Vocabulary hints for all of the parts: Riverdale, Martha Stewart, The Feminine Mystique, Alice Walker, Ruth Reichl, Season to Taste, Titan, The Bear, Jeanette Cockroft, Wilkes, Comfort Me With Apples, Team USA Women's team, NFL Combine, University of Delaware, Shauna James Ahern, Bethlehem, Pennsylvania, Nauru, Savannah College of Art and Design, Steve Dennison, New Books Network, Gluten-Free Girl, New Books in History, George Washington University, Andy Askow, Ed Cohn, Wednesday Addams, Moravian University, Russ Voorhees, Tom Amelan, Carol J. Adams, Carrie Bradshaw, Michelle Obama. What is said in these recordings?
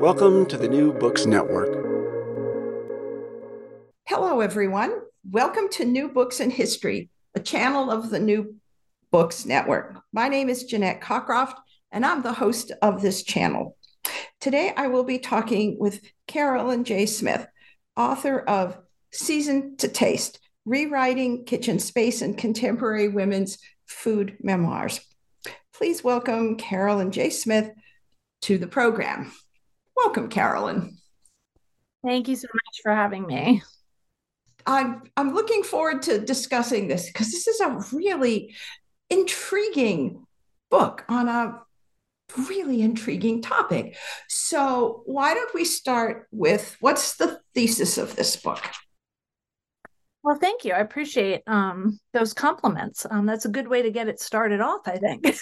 Welcome to the New Books Network. Hello, everyone. Welcome to New Books in History, a channel of the New Books Network. My name is Jeanette Cockroft, and I'm the host of this channel. Today, I will be talking with Carolyn J. Smith, author of Season to Taste, Rewriting Kitchen Space in Contemporary Women's Food Memoirs. Please welcome Carolyn J. Smith to the program. Welcome, Carolyn. Thank you so much for having me. I'm looking forward to discussing this because this is a really intriguing book on a really intriguing topic. So why don't we start with what's the thesis of this book? Well, thank you. I appreciate those compliments. That's a good way to get it started off, I think.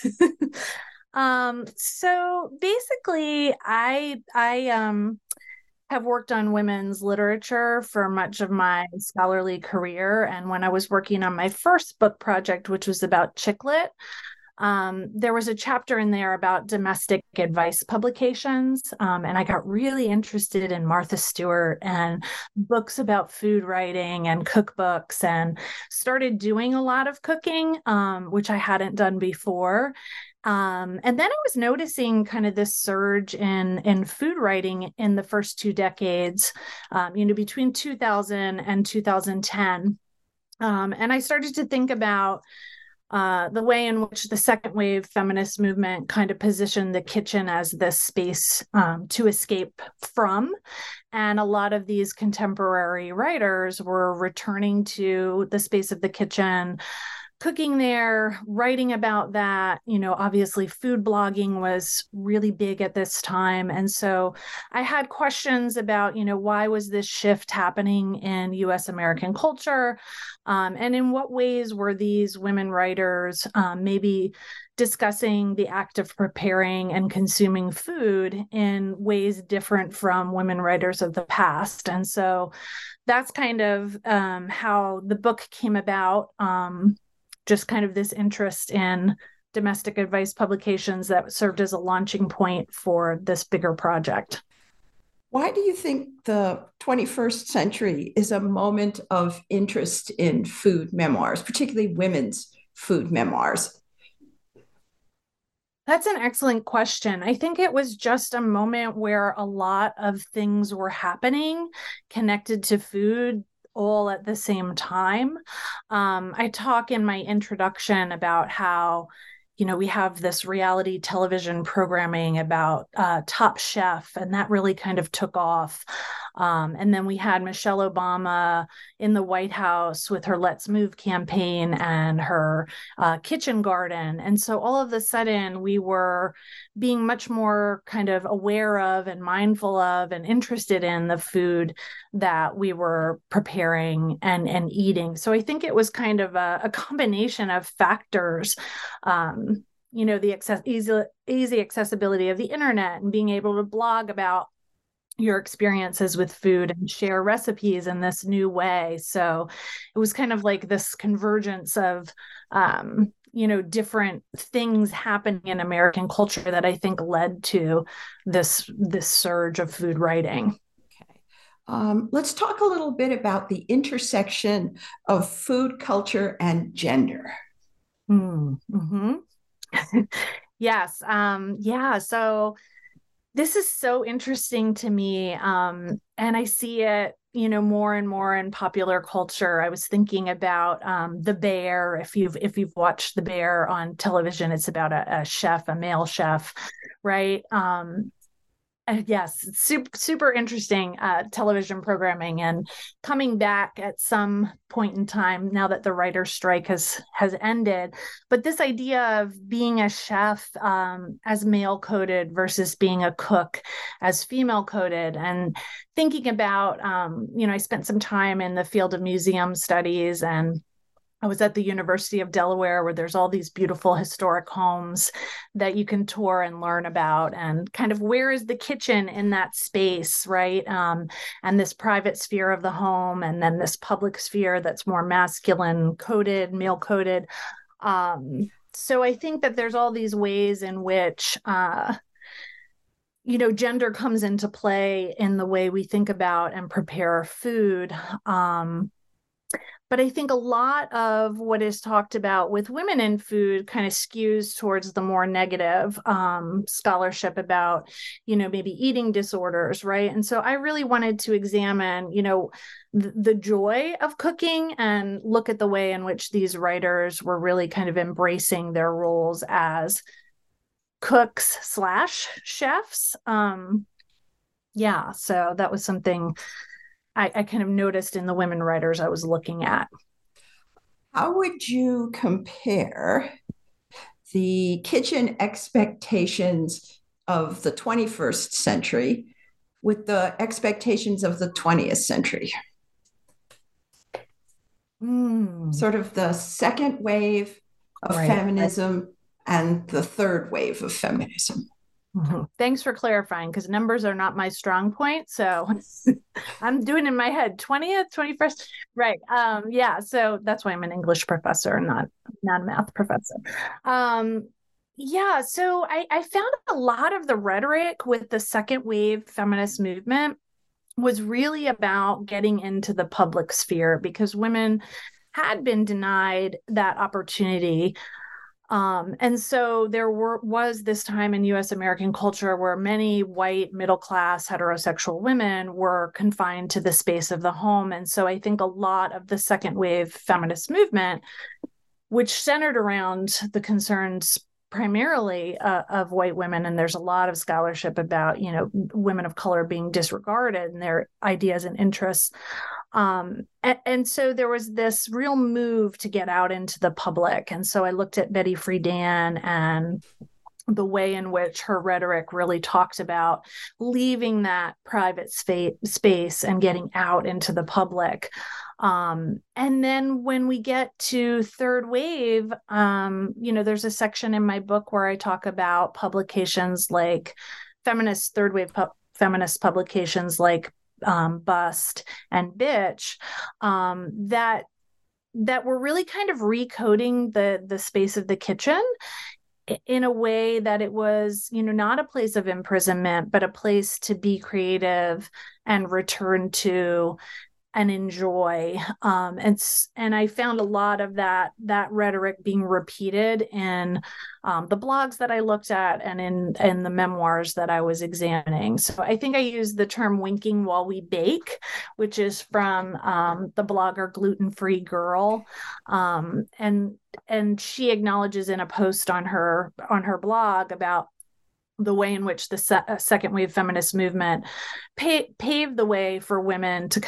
So basically, I have worked on women's literature for much of my scholarly career. And when I was working on my first book project, which was about chiclet, there was a chapter in there about domestic advice publications. And I got really interested in Martha Stewart and books about food writing and cookbooks, and started doing a lot of cooking, which I hadn't done before. And then I was noticing kind of this surge in food writing in the first two decades, between 2000 and 2010. And I started to think about the way in which the second wave feminist movement kind of positioned the kitchen as this space to escape from. And a lot of these contemporary writers were returning to the space of the kitchen, cooking there, writing about that. You know, obviously food blogging was really big at this time. And so I had questions about, you know, why was this shift happening in US American culture? And in what ways were these women writers maybe discussing the act of preparing and consuming food in ways different from women writers of the past? And so that's kind of how the book came about. Just kind of this interest in domestic advice publications that served as a launching point for this bigger project. Why do you think the 21st century is a moment of interest in food memoirs, particularly women's food memoirs? That's an excellent question. I think it was just a moment where a lot of things were happening connected to food, all at the same time. I talk in my introduction about how, you know, we have this reality television programming about Top Chef, and that really kind of took off. And then we had Michelle Obama in the White House with her Let's Move campaign and her kitchen garden. And so all of a sudden we were being much more kind of aware of and mindful of and interested in the food that we were preparing and eating. So I think it was kind of a combination of factors you know, the easy accessibility of the internet and being able to blog about your experiences with food and share recipes in this new way. So it was kind of like this convergence of, you know, different things happening in American culture that I think led to this surge of food writing. Let's talk a little bit about the intersection of food culture and gender. Yes. So this is so interesting to me. And I see it, you know, more and more in popular culture. I was thinking about The Bear. If you've watched The Bear on television, it's about a chef, a male chef, right? Yes, super interesting television programming, and coming back at some point in time now that the writer's strike has ended. But this idea of being a chef as male-coded versus being a cook as female-coded, and thinking about, you know, I spent some time in the field of museum studies, and I was at the University of Delaware, where there's all these beautiful historic homes that you can tour and learn about, and kind of where is the kitchen in that space, right? And this private sphere of the home, and then this public sphere that's more masculine coded, male coded. So I think that there's all these ways in which, you know, gender comes into play in the way we think about and prepare food. But I think a lot of what is talked about with women in food kind of skews towards the more negative scholarship about, you know, maybe eating disorders, right? And so I really wanted to examine, you know, the joy of cooking, and look at the way in which these writers were really kind of embracing their roles as cooks / chefs. So that was something I kind of noticed in the women writers I was looking at. How would you compare the kitchen expectations of the 21st century with the expectations of the 20th century? Sort of the second wave of feminism and the third wave of feminism. Thanks for clarifying, because numbers are not my strong point. So I'm doing in my head 20th, 21st. Right. So that's why I'm an English professor and not a math professor. So I found a lot of the rhetoric with the second wave feminist movement was really about getting into the public sphere, because women had been denied that opportunity. And so there was this time in U.S. American culture where many white, middle-class, heterosexual women were confined to the space of the home. And so I think a lot of the second wave feminist movement, which centered around the concerns primarily of white women, and there's a lot of scholarship about, you know, women of color being disregarded and their ideas and interests. And so there was this real move to get out into the public. And so I looked at Betty Friedan and the way in which her rhetoric really talked about leaving that private space and getting out into the public. And then when we get to third wave, you know, there's a section in my book where I talk about publications like feminist publications like Bust and Bitch, that were really kind of recoding the space of the kitchen in a way that it was, you know, not a place of imprisonment, but a place to be creative and return to and enjoy. And I found a lot of that rhetoric being repeated in the blogs that I looked at and in the memoirs that I was examining. So I think I used the term winking while we bake, which is from the blogger Gluten-Free Girl. And she acknowledges in a post on her blog about the way in which the second wave feminist movement paved the way for women to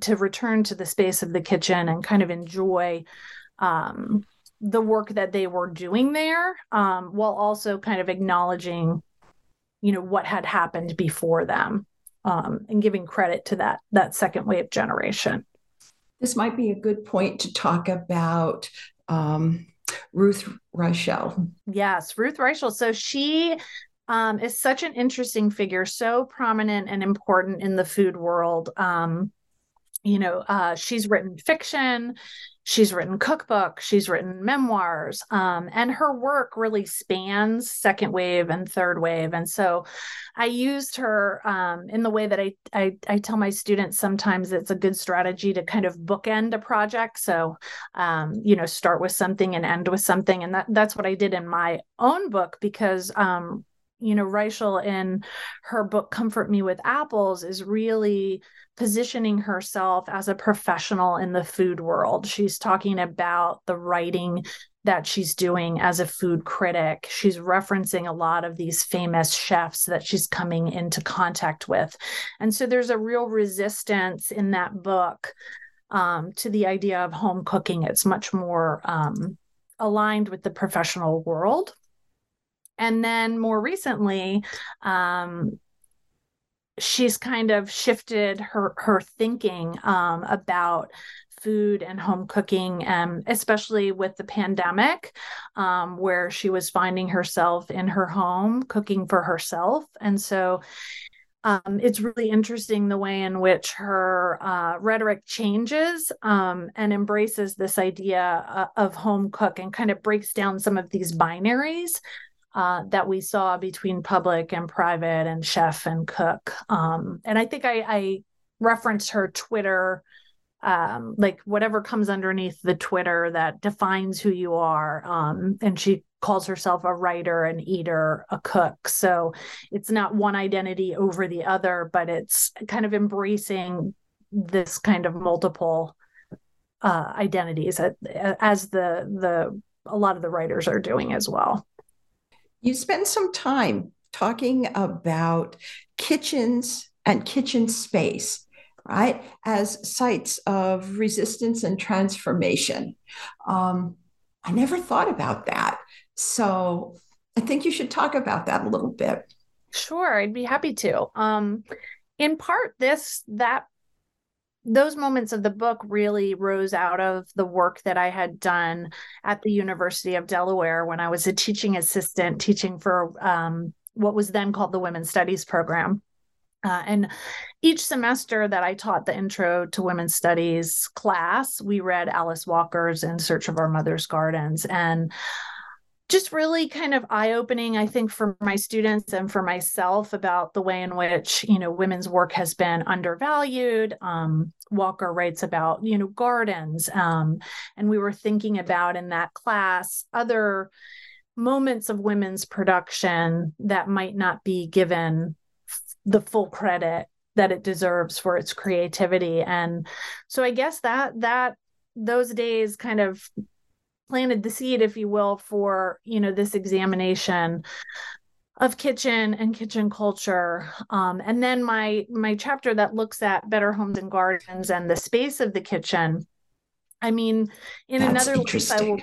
to return to the space of the kitchen and kind of enjoy the work that they were doing there, while also kind of acknowledging, you know, what had happened before them, and giving credit to that second wave generation. This might be a good point to talk about Ruth Reichl. Yes, Ruth Reichl. So she is such an interesting figure, so prominent and important in the food world. She's written fiction, she's written cookbooks, she's written memoirs, and her work really spans second wave and third wave. And so I used her in the way that I tell my students sometimes it's a good strategy to kind of bookend a project. So, start with something and end with something. And that's what I did in my own book because, Reichl in her book, Comfort Me With Apples, is really positioning herself as a professional in the food world. She's talking about the writing that she's doing as a food critic. She's referencing a lot of these famous chefs that she's coming into contact with. And so there's a real resistance in that book to the idea of home cooking. It's much more aligned with the professional world. And then more recently, she's kind of shifted her thinking about food and home cooking, especially with the pandemic, where she was finding herself in her home cooking for herself. And so it's really interesting the way in which her rhetoric changes and embraces this idea of home cook and kind of breaks down some of these binaries that we saw between public and private and chef and cook. And I think I referenced her Twitter, like whatever comes underneath the Twitter that defines who you are. And she calls herself a writer, an eater, a cook. So it's not one identity over the other, but it's kind of embracing this kind of multiple identities as a lot of the writers are doing as well. You spend some time talking about kitchens and kitchen space, right, as sites of resistance and transformation. I never thought about that. So I think you should talk about that a little bit. Sure, I'd be happy to. In part, those moments of the book really rose out of the work that I had done at the University of Delaware when I was a teaching assistant teaching for what was then called the Women's Studies program. And each semester that I taught the Intro to Women's Studies class, we read Alice Walker's In Search of Our Mother's Gardens. And just really kind of eye-opening, I think, for my students and for myself about the way in which, women's work has been undervalued. Walker writes about, gardens. And we were thinking about in that class other moments of women's production that might not be given the full credit that it deserves for its creativity. And so I guess that those days kind of planted the seed, if you will, for, this examination of kitchen and kitchen culture. And then my chapter that looks at Better Homes and Gardens and the space of the kitchen. I mean, in That's another life, I will.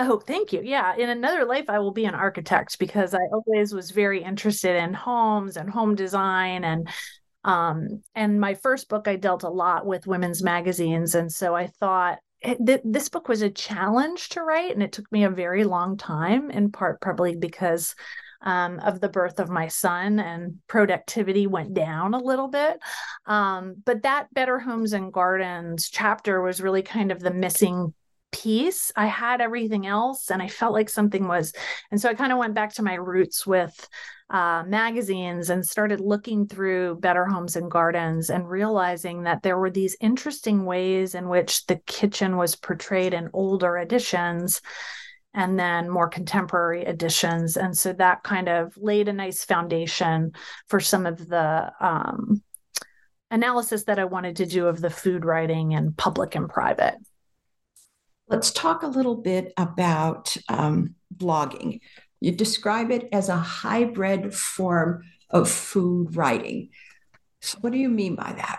Oh, thank you. Yeah. In another life, I will be an architect because I always was very interested in homes and home design. And my first book, I dealt a lot with women's magazines. And so I thought, this book was a challenge to write, and it took me a very long time, in part probably because of the birth of my son, and productivity went down a little bit. But that Better Homes and Gardens chapter was really kind of the missing piece. I had everything else, and I felt like something was. And so I kind of went back to my roots with magazines and started looking through Better Homes and Gardens and realizing that there were these interesting ways in which the kitchen was portrayed in older editions and then more contemporary editions. And so that kind of laid a nice foundation for some of the analysis that I wanted to do of the food writing in public and private. Let's talk a little bit about blogging. You describe it as a hybrid form of food writing. So what do you mean by that?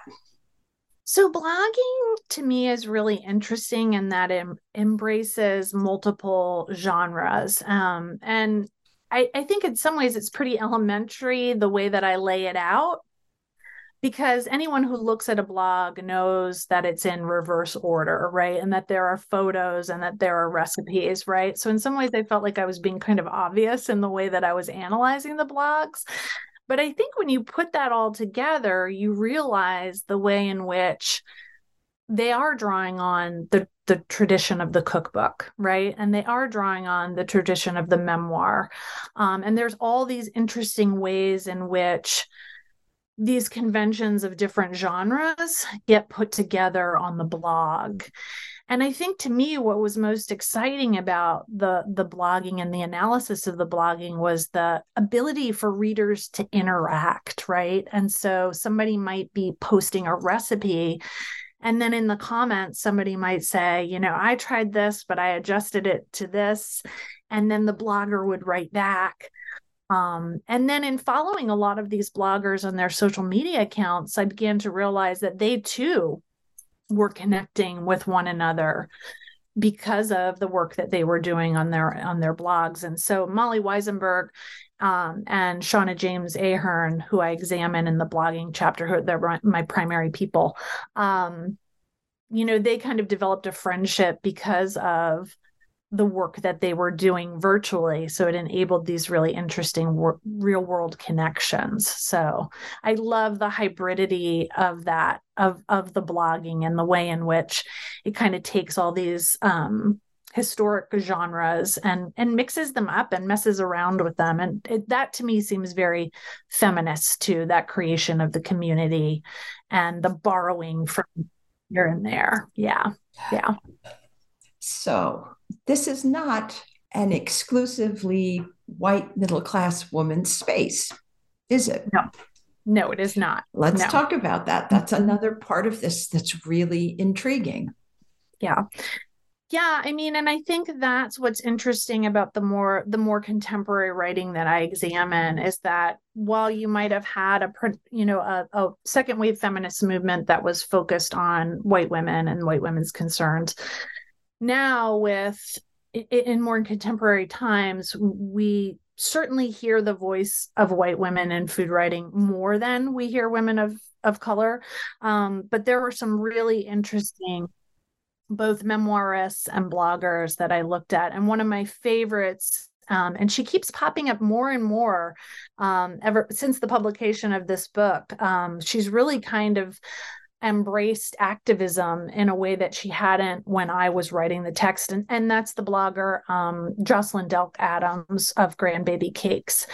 So blogging to me is really interesting in that it embraces multiple genres. And I think in some ways it's pretty elementary the way that I lay it out. because anyone who looks at a blog knows that it's in reverse order, right? And that there are photos and that there are recipes, right? So in some ways, I felt like I was being kind of obvious in the way that I was analyzing the blogs. But I think when you put that all together, you realize the way in which they are drawing on the tradition of the cookbook, right? And they are drawing on the tradition of the memoir. And there's all these interesting ways in which these conventions of different genres get put together on the blog. And I think to me, what was most exciting about the blogging and the analysis of the blogging was the ability for readers to interact, right? And so somebody might be posting a recipe, and then in the comments, somebody might say, you know, I tried this, but I adjusted it to this. And then the blogger would write back. And then in following a lot of these bloggers on their social media accounts, I began to realize that they too were connecting with one another because of the work that they were doing on their blogs. And so Molly Wizenberg and Shauna James Ahern, who I examine in the blogging chapter, who they're my primary people, you know, they kind of developed a friendship because of the work that they were doing virtually. So it enabled these really interesting real world connections. So I love the hybridity of that, of the blogging and the way in which it kind of takes all these historic genres and mixes them up and messes around with them. And that to me seems very feminist too, that creation of the community and the borrowing from here and there. Yeah. Yeah. So this is not an exclusively white middle-class woman's space, is it? No, it is not. Let's talk about that. That's another part of this that's really intriguing. Yeah. I mean, and I think that's what's interesting about the more contemporary writing that I examine is that while you might have had a second wave feminist movement that was focused on white women and white women's concerns, now in more contemporary times, we certainly hear the voice of white women in food writing more than we hear women of color. But there were some really interesting, both memoirists and bloggers that I looked at. And one of my favorites, and she keeps popping up more and more ever since the publication of this book. She's really kind of embraced activism in a way that she hadn't when I was writing the text. And that's the blogger, Jocelyn Delk Adams of Grand Baby Cakes.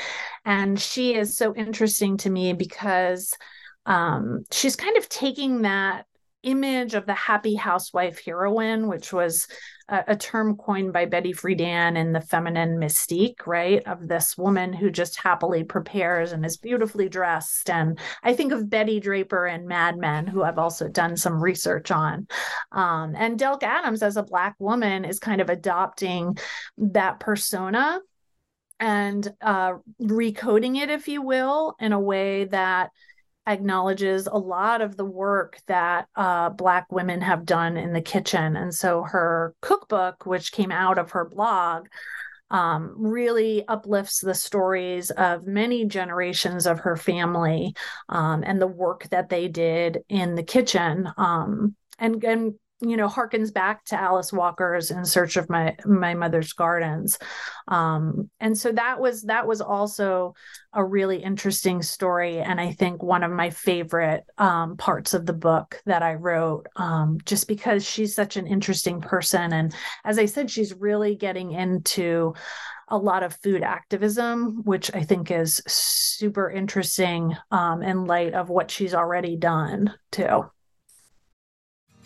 And she is so interesting to me because she's kind of taking that image of the happy housewife heroine, which was a term coined by Betty Friedan in The Feminine Mystique, right? Of this woman who just happily prepares and is beautifully dressed. And I think of Betty Draper in Mad Men, who I've also done some research on. And Delk Adams as a Black woman is kind of adopting that persona and recoding it, if you will, in a way that acknowledges a lot of the work that Black women have done in the kitchen. And so her cookbook, which came out of her blog, really uplifts the stories of many generations of her family and the work that they did in the kitchen. And you know, harkens back to Alice Walker's In Search of My Mother's Gardens. And so that was also a really interesting story. And I think one of my favorite parts of the book that I wrote, just because she's such an interesting person. And as I said, she's really getting into a lot of food activism, which I think is super interesting in light of what she's already done too.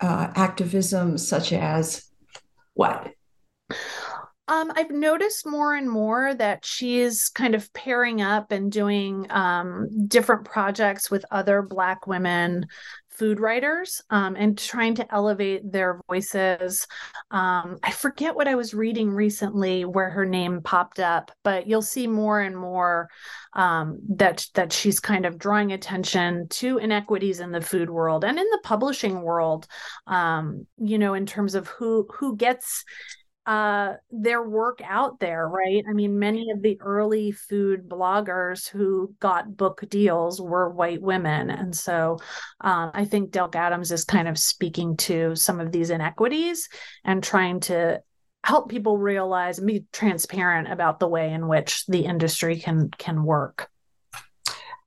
activism such as what? I've noticed more and more that she's kind of pairing up and doing different projects with other Black women food writers and trying to elevate their voices. I forget what I was reading recently where her name popped up, but you'll see more and more that she's kind of drawing attention to inequities in the food world and in the publishing world, in terms of who gets their work out there, right? I mean, many of the early food bloggers who got book deals were white women. And so I think Delk Adams is kind of speaking to some of these inequities and trying to help people realize and be transparent about the way in which the industry can work.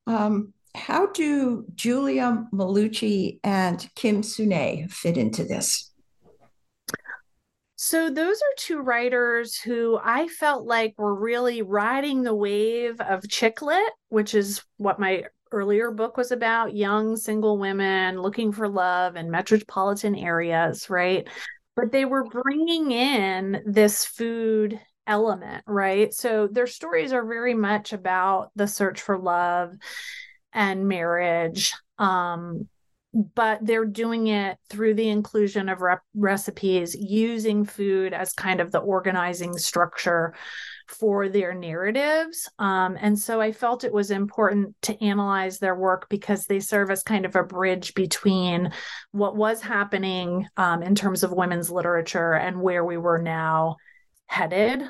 How do Julia Malucci and Kim Sunée fit into this? So those are two writers who I felt like were really riding the wave of chick lit, which is what my earlier book was about, young single women looking for love in metropolitan areas, right? But they were bringing in this food element, right? So their stories are very much about the search for love and marriage, but they're doing it through the inclusion of recipes, using food as kind of the organizing structure for their narratives. And so I felt it was important to analyze their work because they serve as kind of a bridge between what was happening in terms of women's literature and where we were now headed.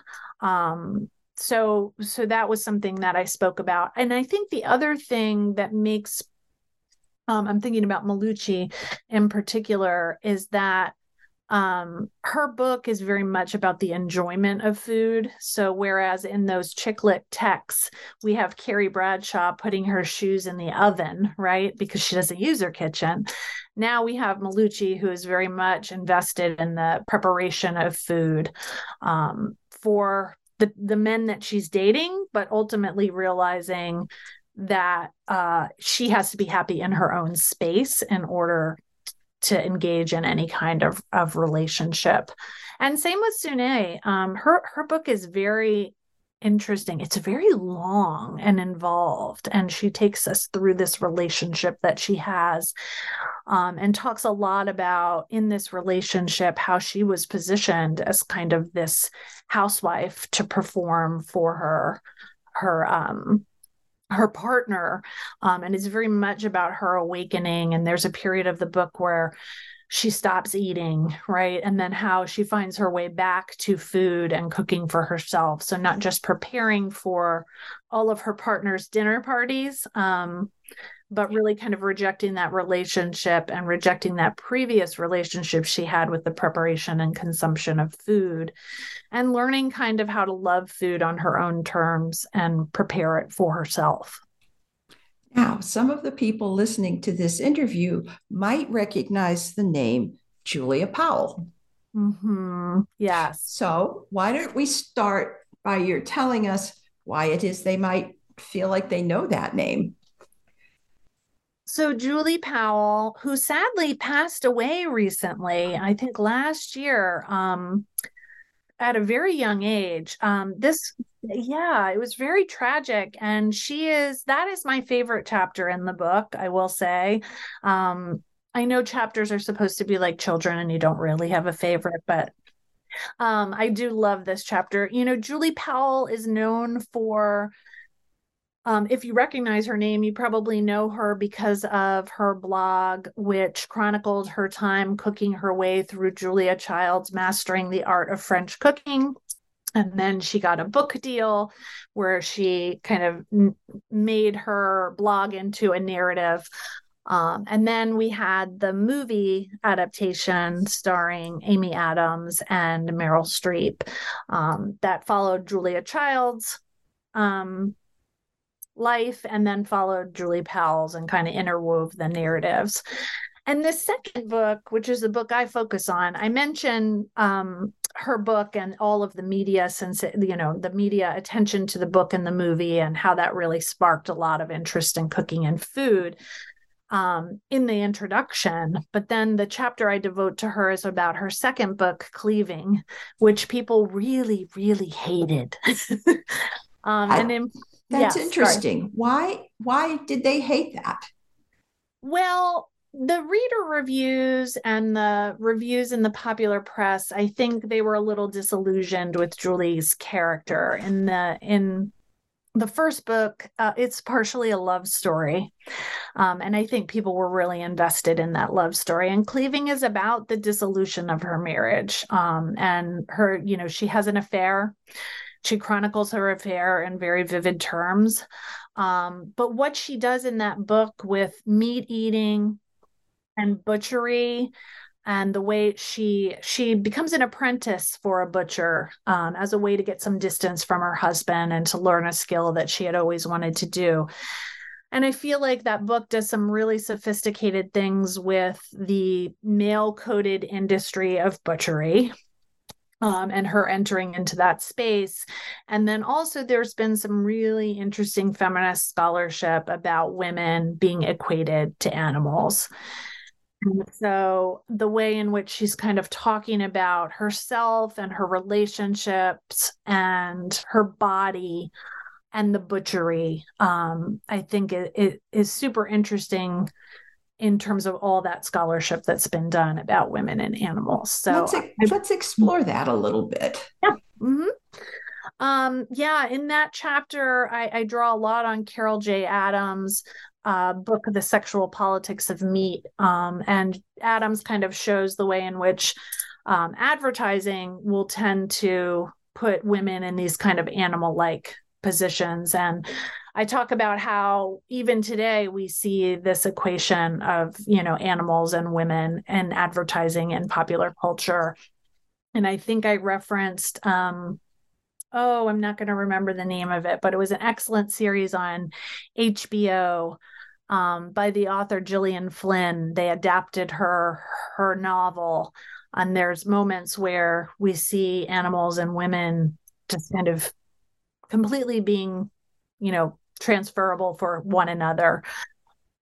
So that was something that I spoke about. And I think the other thing that makes I'm thinking about Malucci in particular, is that her book is very much about the enjoyment of food. So whereas in those chick lit texts, we have Carrie Bradshaw putting her shoes in the oven, right? Because she doesn't use her kitchen. Now we have Malucci, who is very much invested in the preparation of food for the men that she's dating, but ultimately realizing that she has to be happy in her own space in order to engage in any kind of relationship. And same with Sunée. Her book is very interesting. It's very long and involved, and she takes us through this relationship that she has and talks a lot about in this relationship how she was positioned as kind of this housewife to perform for her partner. And it's very much about her awakening. And there's a period of the book where she stops eating, right? And then how she finds her way back to food and cooking for herself. So not just preparing for all of her partner's dinner parties, but really kind of rejecting that relationship and rejecting that previous relationship she had with the preparation and consumption of food, and learning kind of how to love food on her own terms and prepare it for herself. Now, some of the people listening to this interview might recognize the name Julia Powell. Mm-hmm. Yes. So why don't we start by your telling us why it is they might feel like they know that name? So Julie Powell, who sadly passed away recently, I think last year, at a very young age, it was very tragic. And that is my favorite chapter in the book, I will say. I know chapters are supposed to be like children and you don't really have a favorite, but I do love this chapter. Julie Powell is known for, if you recognize her name, you probably know her because of her blog, which chronicled her time cooking her way through Julia Child's Mastering the Art of French Cooking. And then she got a book deal where she kind of made her blog into a narrative. And then we had the movie adaptation starring Amy Adams and Meryl Streep that followed Julia Child's life and then followed Julie Powell's and kind of interwove the narratives. And the second book, which is the book I focus on, I mention her book and all of the media, since the media attention to the book and the movie and how that really sparked a lot of interest in cooking and food. in the introduction, but then the chapter I devote to her is about her second book, Cleaving, which people really, really hated. Interesting. Sorry. Why did they hate that? Well, the reader reviews and the reviews in the popular press, I think they were a little disillusioned with Julie's character in the first book. It's partially a love story. And I think people were really invested in that love story. And Cleaving is about the dissolution of her marriage. And her, she has an affair. She chronicles her affair in very vivid terms. But what she does in that book with meat eating and butchery, and the way she becomes an apprentice for a butcher as a way to get some distance from her husband and to learn a skill that she had always wanted to do. And I feel like that book does some really sophisticated things with the male-coded industry of butchery and her entering into that space. And then also there's been some really interesting feminist scholarship about women being equated to animals. And so the way in which she's kind of talking about herself and her relationships and her body and the butchery, I think it is super interesting in terms of all that scholarship that's been done about women and animals. So let's explore that a little bit. Yeah. Mm-hmm. In that chapter, I draw a lot on Carol J. Adams' book, The Sexual Politics of Meat. And Adams kind of shows the way in which advertising will tend to put women in these kind of animal-like positions. And I talk about how even today we see this equation of, animals and women and advertising in popular culture. And I think I referenced, I'm not going to remember the name of it, but it was an excellent series on HBO by the author Gillian Flynn. They adapted her novel, and there's moments where we see animals and women just kind of completely being, transferable for one another.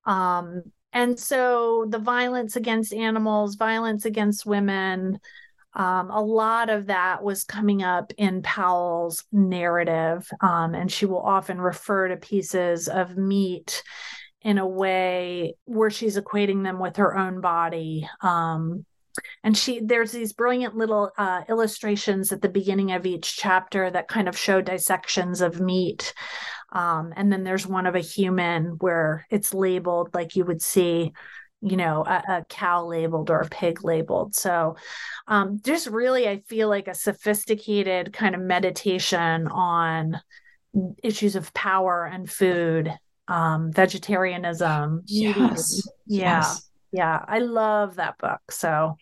And so the violence against animals, violence against women, a lot of that was coming up in Powell's narrative, and she will often refer to pieces of meat in a way where she's equating them with her own body. And there's these brilliant little illustrations at the beginning of each chapter that kind of show dissections of meat. And then there's one of a human where it's labeled like you would see, a cow labeled or a pig labeled. So just really, I feel like a sophisticated kind of meditation on issues of power and food, vegetarianism. Yes. Yeah. Yes. Yeah, I love that book. So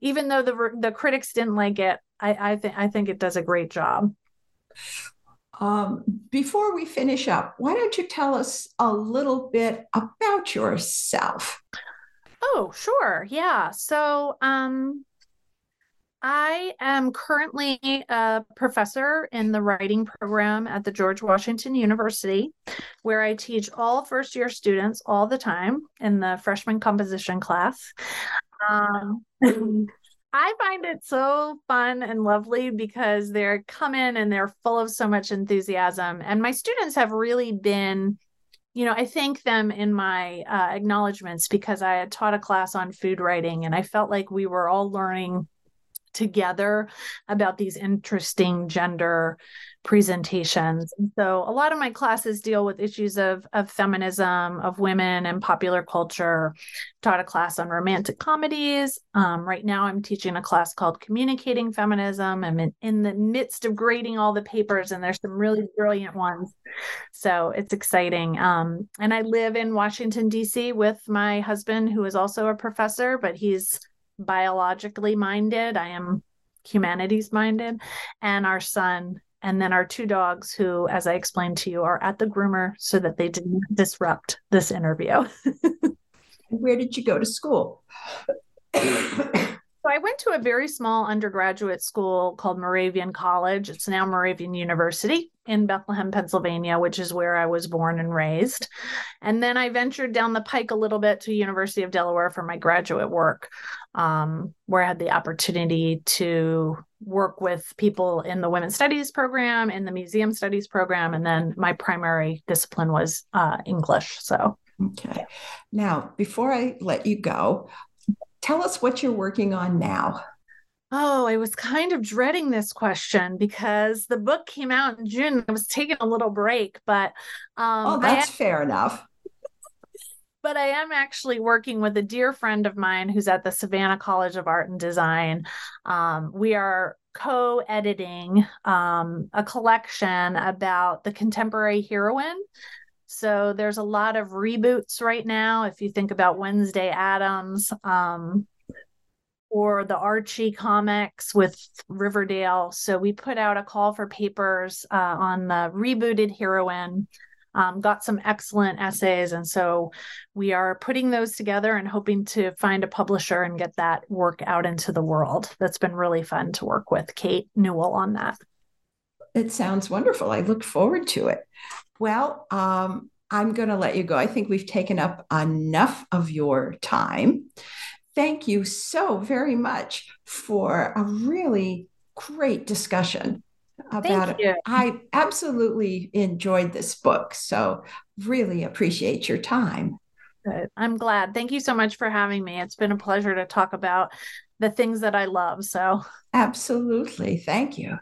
even though the critics didn't like it, I think it does a great job. Before we finish up, why don't you tell us a little bit about yourself? Oh, sure. Yeah. So I am currently a professor in the writing program at the George Washington University, where I teach all first-year students all the time in the freshman composition class. I find it so fun and lovely because they're come in and they're full of so much enthusiasm. And my students have really been, I thank them in my acknowledgments because I had taught a class on food writing and I felt like we were all learning together about these interesting gender presentations. And so a lot of my classes deal with issues of feminism, of women and popular culture. Taught a class on romantic comedies. Right now I'm teaching a class called Communicating Feminism. I'm in the midst of grading all the papers and there's some really brilliant ones. So it's exciting. And I live in Washington, D.C. with my husband, who is also a professor, but he's biologically minded. I am humanities minded, and our son, and then our two dogs, who, as I explained to you, are at the groomer so that they didn't disrupt this interview. Where did you go to school? So I went to a very small undergraduate school called Moravian College. It's now Moravian University. in Bethlehem, Pennsylvania, which is where I was born and raised. And then I ventured down the pike a little bit to University of Delaware for my graduate work, where I had the opportunity to work with people in the Women's Studies program, in the Museum Studies program, and then my primary discipline was English. So, okay. Now, before I let you go, tell us what you're working on now. Oh, I was kind of dreading this question because the book came out in June. I was taking a little break, but... oh, that's fair enough. But I am actually working with a dear friend of mine who's at the Savannah College of Art and Design. We are co-editing a collection about the contemporary heroine. So there's a lot of reboots right now. If you think about Wednesday Addams, or the Archie comics with Riverdale. So we put out a call for papers on the rebooted heroine, got some excellent essays. And so we are putting those together and hoping to find a publisher and get that work out into the world. That's been really fun to work with Kate Newell on that. It sounds wonderful. I look forward to it. Well, I'm going to let you go. I think we've taken up enough of your time. Thank you so very much for a really great discussion about it. I absolutely enjoyed this book, so really appreciate your time. Good. I'm glad. Thank you so much for having me. It's been a pleasure to talk about the things that I love. So absolutely. Thank you.